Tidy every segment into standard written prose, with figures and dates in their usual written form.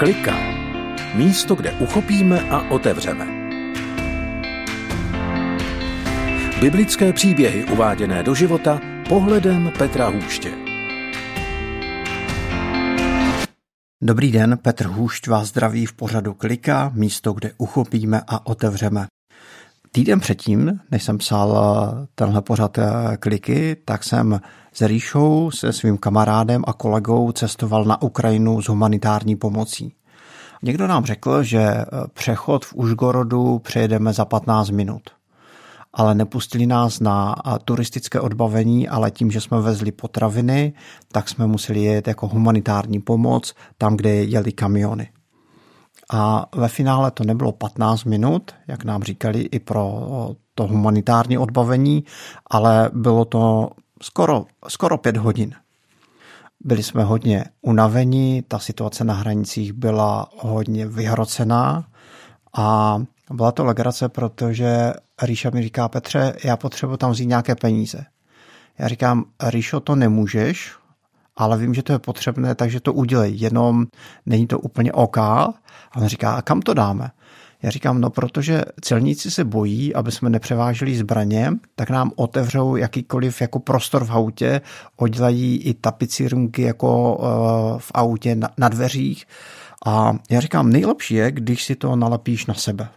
Klika. Místo, kde uchopíme a otevřeme. Biblické příběhy uváděné do života pohledem Petra Hůště. Dobrý den, Petr Hůšť vás zdraví v pořadu Klika. Místo, kde uchopíme a otevřeme. Týden předtím, než jsem psal tenhle pořad Kliky, tak jsem s Ríšou, se svým kamarádem a kolegou cestoval na Ukrajinu s humanitární pomocí. Někdo nám řekl, že přechod v Užgorodu přejedeme za 15 minut. Ale nepustili nás na turistické odbavení, ale tím, že jsme vezli potraviny, tak jsme museli jet jako humanitární pomoc tam, kde jeli kamiony. A ve finále to nebylo 15 minut, jak nám říkali, i pro to humanitární odbavení, ale bylo to skoro 5 hodin. Byli jsme hodně unavení, ta situace na hranicích byla hodně vyhrocená a byla to legrace, protože Ríša mi říká: Petře, já potřebuji tam vzít nějaké peníze. Já říkám: Ríšo, to nemůžeš, ale vím, že to je potřebné, takže to udělej, jenom není to úplně OK. A on říká: a kam to dáme? Já říkám: no, protože celníci se bojí, aby jsme nepřeváželi zbraně, tak nám otevřou jakýkoliv jako prostor v autě, oddělají i tapicírky jako v autě na dveřích. A já říkám: nejlepší je, když si to nalepíš na sebe.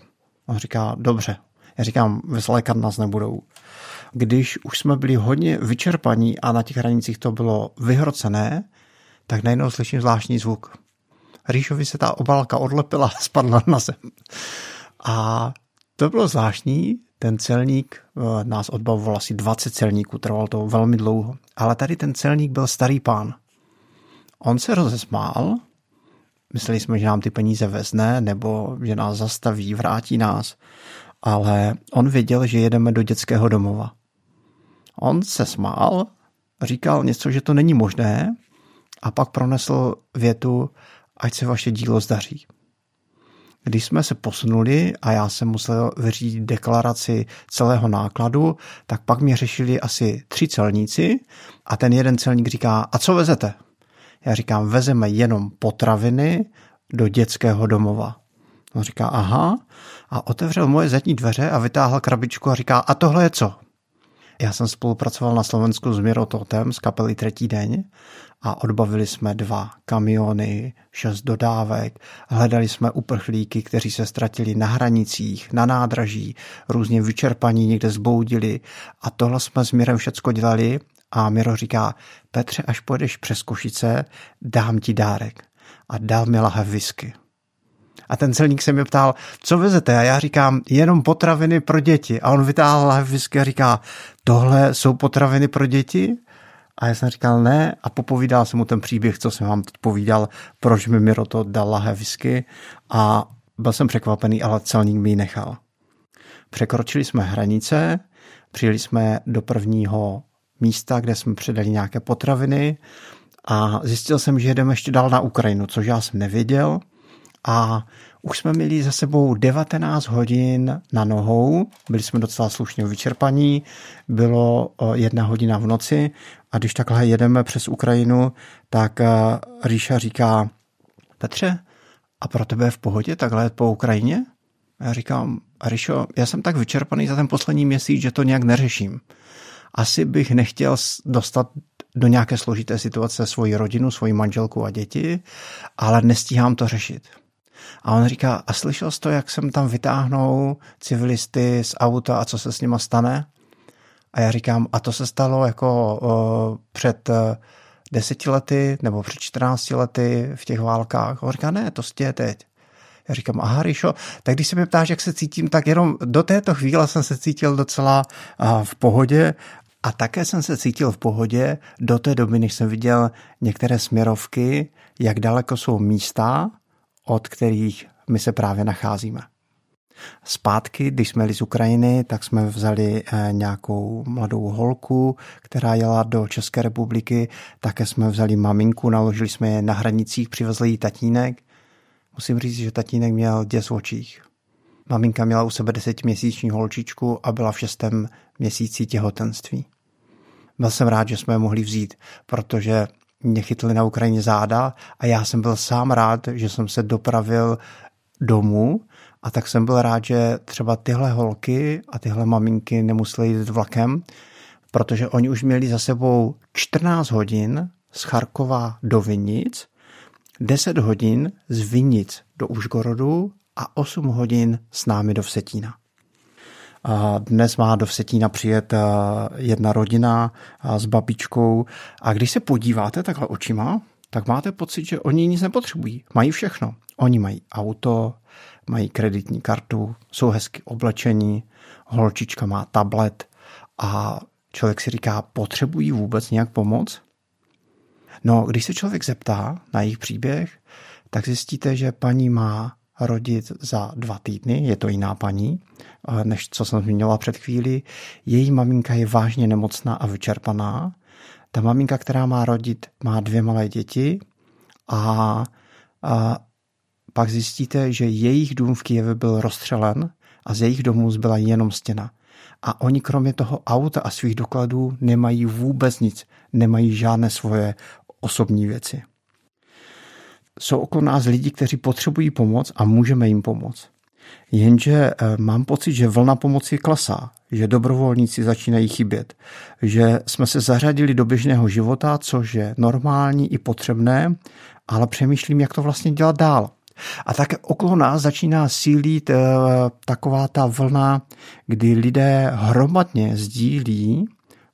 On říká: dobře. Já říkám: vyslékat nás nebudou. Když už jsme byli hodně vyčerpaní a na těch hranicích to bylo vyhrocené, tak najednou slyším zvláštní zvuk. Ríšovi se ta obálka odlepila a spadla na zem. A to bylo zvláštní, ten celník nás odbavoval asi 20 celníků, trvalo to velmi dlouho. Ale tady ten celník byl starý pán. On se rozesmál, mysleli jsme, že nám ty peníze vezne, nebo že nás zastaví, vrátí nás. Ale on věděl, že jedeme do dětského domova. On se smál, říkal něco, že to není možné, a pak pronesl větu: ať se vaše dílo zdaří. Když jsme se posunuli a já jsem musel vyřídit deklaraci celého nákladu, tak pak mě řešili asi 3 celníci a ten jeden celník říká: a co vezete? Já říkám: vezeme jenom potraviny do dětského domova. On říká: aha, a otevřel moje zadní dveře a vytáhl krabičku a říká: a tohle je co? Já jsem spolupracoval na Slovensku s Miro Totem z kapely Třetí den a odbavili jsme 2 kamiony, 6 dodávek, hledali jsme uprchlíky, kteří se ztratili na hranicích, na nádraží, různě vyčerpaní, někde zboudili, a tohle jsme s Mirem všecko dělali a Miro říká: Petře, až pojedeš přes Košice, dám ti dárek, a dal mi lahev whisky. A ten celník se mě ptal: co vezete? A já říkám: jenom potraviny pro děti. A on vytáhl lahev whisky a říká: tohle jsou potraviny pro děti? A já jsem říkal: ne. A popovídal jsem mu ten příběh, co jsem vám teď povídal, proč mi Miro to dal lahev whisky. A byl jsem překvapený, ale celník mi ji nechal. Překročili jsme hranice, přijeli jsme do prvního místa, kde jsme předali nějaké potraviny a zjistil jsem, že jedeme ještě dál na Ukrajinu, což já jsem nevěděl. A už jsme měli za sebou 19 hodin na nohou, byli jsme docela slušně vyčerpaní, bylo 1 hodina v noci a když takhle jedeme přes Ukrajinu, tak Ríša říká: Petře, a pro tebe je v pohodě takhle po Ukrajině? A já říkám: Ríšo, já jsem tak vyčerpaný za ten poslední měsíc, že to nějak neřeším. Asi bych nechtěl dostat do nějaké složité situace svoji rodinu, svoji manželku a děti, ale nestíhám to řešit. A on říká: a slyšel jsi to, jak sem tam vytáhnou civilisty z auta a co se s nima stane? A já říkám: a to se stalo jako před 10 lety nebo před 14 lety v těch válkách. A on říká: ne, to je teď. Já říkám: aha, Ríšo, tak když se mě ptáš, jak se cítím, tak jenom do této chvíle jsem se cítil docela v pohodě. A také jsem se cítil v pohodě do té doby, než jsem viděl některé směrovky, jak daleko jsou místa, od kterých my se právě nacházíme. Zpátky, když jsme jeli z Ukrajiny, tak jsme vzali nějakou mladou holku, která jela do České republiky, také jsme vzali maminku, naložili jsme je na hranicích, přivezli jí tatínek. Musím říct, že tatínek měl děs v očích. Maminka měla u sebe 10měsíční holčičku a byla v 6. měsíci těhotenství. Byl jsem rád, že jsme je mohli vzít, protože mě chytli na Ukrajině záda a já jsem byl sám rád, že jsem se dopravil domů, a tak jsem byl rád, že třeba tyhle holky a tyhle maminky nemusely jít vlakem, protože oni už měli za sebou 14 hodin z Charkova do Vinic, 10 hodin z Vinic do Užgorodu a 8 hodin s námi do Vsetína. A dnes má do Vsetína přijet jedna rodina s babičkou a když se podíváte takhle očima, tak máte pocit, že oni nic nepotřebují. Mají všechno. Oni mají auto, mají kreditní kartu, jsou hezky oblečení, holčička má tablet a člověk si říká, potřebují vůbec nějak pomoc? No, když se člověk zeptá na jejich příběh, tak zjistíte, že paní má rodit za 2 týdny, je to jiná paní, než co jsem zmínila před chvíli. Její maminka je vážně nemocná a vyčerpaná. Ta maminka, která má rodit, má 2 malé děti a pak zjistíte, že jejich dům v Kyjevě byl rozstřelen a z jejich domů zbyla jenom stěna. A oni kromě toho auta a svých dokladů nemají vůbec nic, nemají žádné svoje osobní věci. Jsou okolo nás lidi, kteří potřebují pomoc a můžeme jim pomoct. Jenže mám pocit, že vlna pomoci klesá, že dobrovolníci začínají chybět, že jsme se zařadili do běžného života, což je normální i potřebné, ale přemýšlím, jak to vlastně dělat dál. A tak okolo nás začíná sílit taková ta vlna, kdy lidé hromadně sdílí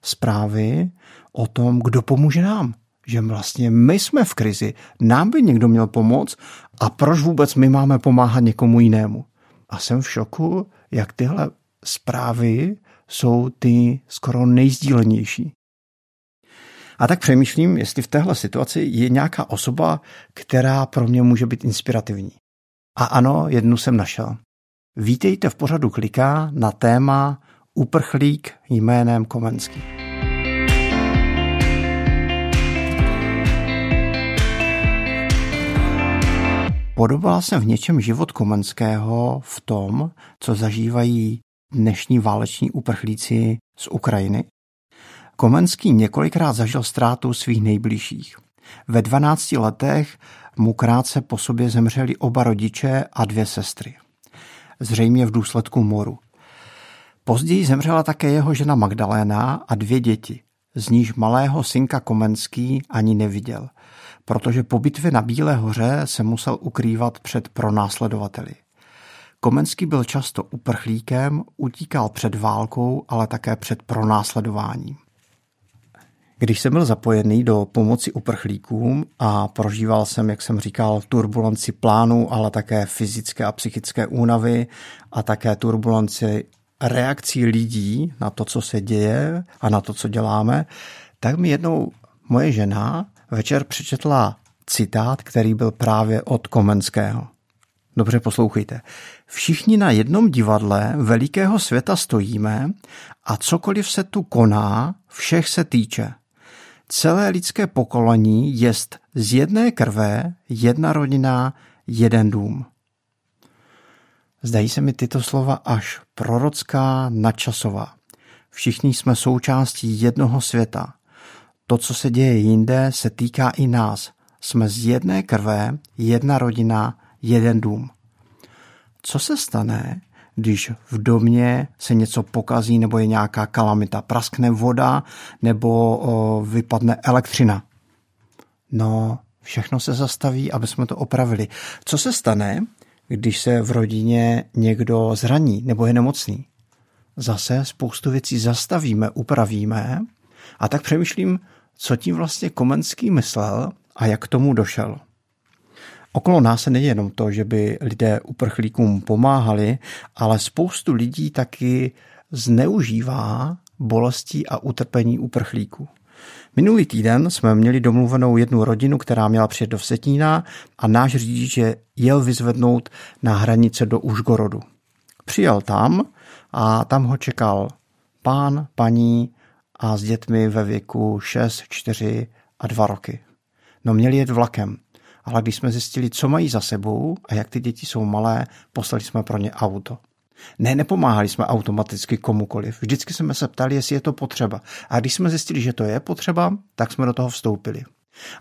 zprávy o tom, kdo pomůže nám. Že vlastně my jsme v krizi, nám by někdo měl pomoct a proč vůbec my máme pomáhat někomu jinému. A jsem v šoku, jak tyhle zprávy jsou ty skoro nejsdílenější. A tak přemýšlím, jestli v téhle situaci je nějaká osoba, která pro mě může být inspirativní. A ano, jednu jsem našel. Vítejte v pořadu Klika na téma Uprchlík jménem Komenský. Podobala jsem v něčem život Komenského v tom, co zažívají dnešní váleční uprchlíci z Ukrajiny. Komenský několikrát zažil ztrátu svých nejbližších. Ve 12 letech mu krátce po sobě zemřeli oba rodiče a 2 sestry. Zřejmě v důsledku moru. Později zemřela také jeho žena Magdalena a 2 děti, z níž malého synka Komenský ani neviděl, protože po bitvě na Bílé hoře se musel ukrývat před pronásledovateli. Komenský byl často uprchlíkem, utíkal před válkou, ale také před pronásledováním. Když jsem byl zapojený do pomoci uprchlíkům a prožíval jsem, jak jsem říkal, turbulenci plánu, ale také fyzické a psychické únavy a také turbulenci reakcí lidí na to, co se děje a na to, co děláme, tak mi jednou moje žena večer přečetla citát, který byl právě od Komenského. Dobře poslouchejte. Všichni na jednom divadle velikého světa stojíme a cokoliv se tu koná, všech se týče. Celé lidské pokolení jest z jedné krve, jedna rodina, jeden dům. Zdají se mi tyto slova až prorocká nadčasová. Všichni jsme součástí jednoho světa. To, co se děje jinde, se týká i nás. Jsme z jedné krve, jedna rodina, jeden dům. Co se stane, když v domě se něco pokazí nebo je nějaká kalamita? Praskne voda nebo vypadne elektřina? No, všechno se zastaví, aby jsme to opravili. Co se stane, když se v rodině někdo zraní nebo je nemocný? Zase spoustu věcí zastavíme, upravíme. A tak přemýšlím, co tím vlastně Komenský myslel a jak k tomu došel. Okolo nás se není jenom to, že by lidé uprchlíkům pomáhali, ale spoustu lidí taky zneužívá bolestí a utrpení uprchlíků. Minulý týden jsme měli domluvenou jednu rodinu, která měla přijet do Vsetína a náš řidič jel vyzvednout na hranice do Užgorodu. Přijel tam a tam ho čekal pán, paní a s dětmi ve věku 6, 4 a 2 roky. No měli jet vlakem. Ale když jsme zjistili, co mají za sebou a jak ty děti jsou malé, poslali jsme pro ně auto. Ne, nepomáhali jsme automaticky komukoliv. Vždycky jsme se ptali, jestli je to potřeba. A když jsme zjistili, že to je potřeba, tak jsme do toho vstoupili.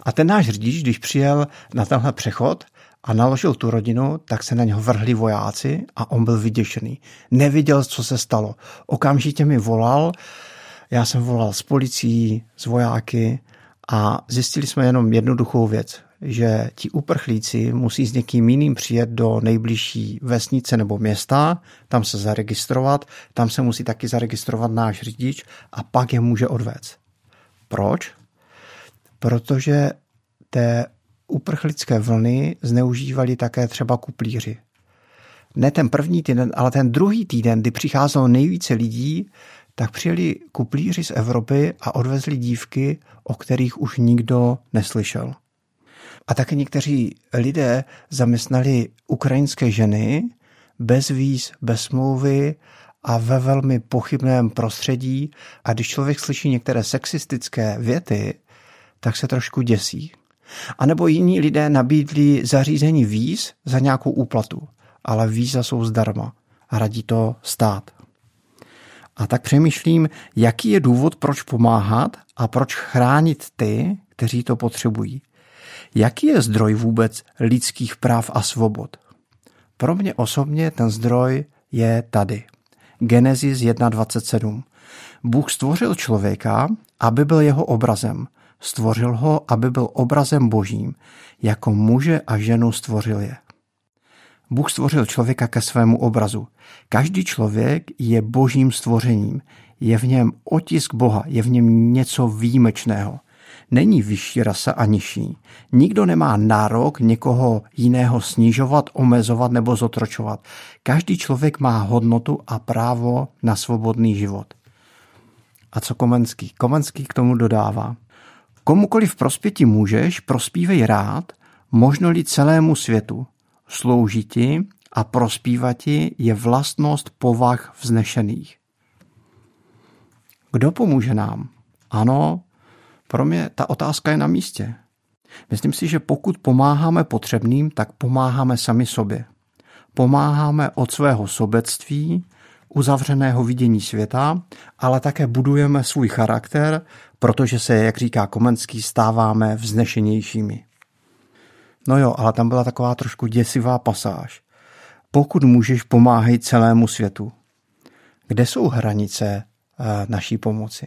A ten náš řidič, když přijel na tenhle přechod a naložil tu rodinu, tak se na něho vrhli vojáci a on byl vyděšený. Neviděl, co se stalo. Okamžitě mi volal, já jsem volal s policií, s vojáky a zjistili jsme jenom jednoduchou věc, že ti uprchlíci musí s někým jiným přijet do nejbližší vesnice nebo města, tam se zaregistrovat, tam se musí taky zaregistrovat náš řidič a pak je může odvést. Proč? Protože té uprchlické vlny zneužívali také třeba kuplíři. Ne ten první týden, ale ten druhý týden, kdy přicházelo nejvíce lidí, tak přijeli kuplíři z Evropy a odvezli dívky, o kterých už nikdo neslyšel. A také někteří lidé zaměstnali ukrajinské ženy bez víz, bez smlouvy a ve velmi pochybném prostředí. A když člověk slyší některé sexistické věty, tak se trošku děsí. A nebo jiní lidé nabídli zařízení víz za nějakou úplatu, ale víza jsou zdarma a radí to stát. A tak přemýšlím, jaký je důvod, proč pomáhat a proč chránit ty, kteří to potřebují. Jaký je zdroj vůbec lidských práv a svobod? Pro mě osobně ten zdroj je tady. Genesis 1.27. Bůh stvořil člověka, aby byl jeho obrazem. Stvořil ho, aby byl obrazem Božím. Jako muže a ženu stvořil je. Bůh stvořil člověka ke svému obrazu. Každý člověk je Božím stvořením. Je v něm otisk Boha, je v něm něco výjimečného. Není vyšší rasa a nižší. Nikdo nemá nárok někoho jiného snižovat, omezovat nebo zotročovat. Každý člověk má hodnotu a právo na svobodný život. A co Komenský? Komenský k tomu dodává. Komukoliv prospěti můžeš, prospívej rád, možno-li celému světu. Sloužiti a prospívati je vlastnost povah vznešených. Kdo pomůže nám? Ano, pro mě ta otázka je na místě. Myslím si, že pokud pomáháme potřebným, tak pomáháme sami sobě. Pomáháme od svého sobectví, uzavřeného vidění světa, ale také budujeme svůj charakter, protože se, jak říká Komenský, stáváme vznešenějšími. No jo, ale tam byla taková trošku děsivá pasáž. Pokud můžeš, pomáhej celému světu. Kde jsou hranice naší pomoci?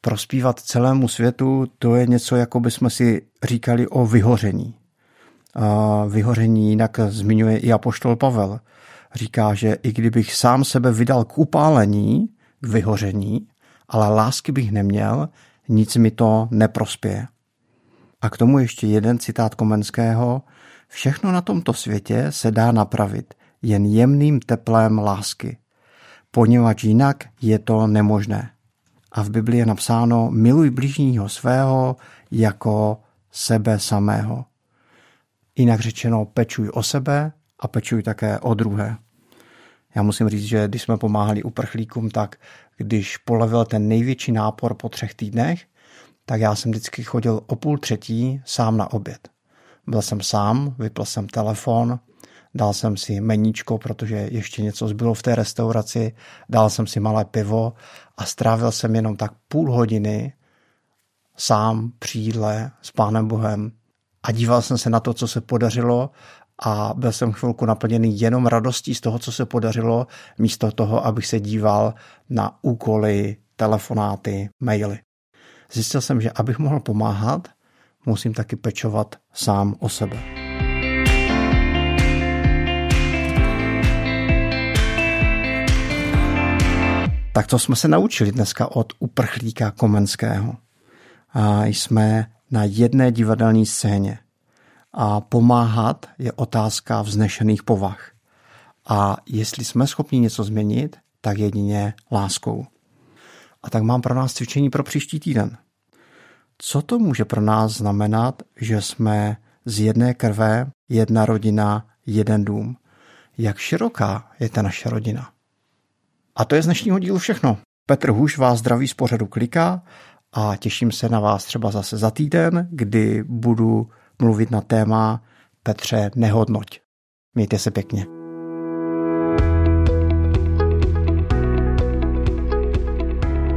Prospívat celému světu, to je něco, jako bychom si říkali o vyhoření. Vyhoření jinak zmiňuje i apoštol Pavel. Říká, že i kdybych sám sebe vydal k upálení, k vyhoření, ale lásky bych neměl, nic mi to neprospěje. A k tomu ještě jeden citát Komenského. Všechno na tomto světě se dá napravit jen jemným teplem lásky, poněvadž jinak je to nemožné. A v Biblii je napsáno, miluj blížního svého jako sebe samého. Jinak řečeno, pečuj o sebe a pečuj také o druhé. Já musím říct, že když jsme pomáhali uprchlíkům, tak když polevil ten největší nápor po 3 týdnech, tak já jsem vždycky chodil o 2:30 sám na oběd. Byl jsem sám, vypl jsem telefon, dal jsem si meníčko, protože ještě něco zbylo v té restauraci, dal jsem si malé pivo a strávil jsem jenom tak 30 minut sám při jídle s Pánem Bohem a díval jsem se na to, co se podařilo a byl jsem chvilku naplněný jenom radostí z toho, co se podařilo, místo toho, abych se díval na úkoly, telefonáty, maily. Zjistil jsem, že abych mohl pomáhat, musím taky pečovat sám o sebe. Tak to jsme se naučili dneska od uprchlíka Komenského. A jsme na jedné divadelní scéně. A pomáhat je otázka vznešených povah. A jestli jsme schopni něco změnit, tak jedině láskou. A tak mám pro nás cvičení pro příští týden. Co to může pro nás znamenat, že jsme z jedné krve, jedna rodina, jeden dům? Jak široká je ta naše rodina? A to je z dnešního dílu všechno. Petr Hůšť vás zdraví z pořadu Klika a těším se na vás třeba zase za týden, kdy budu mluvit na téma Petře, nehodnoť. Mějte se pěkně.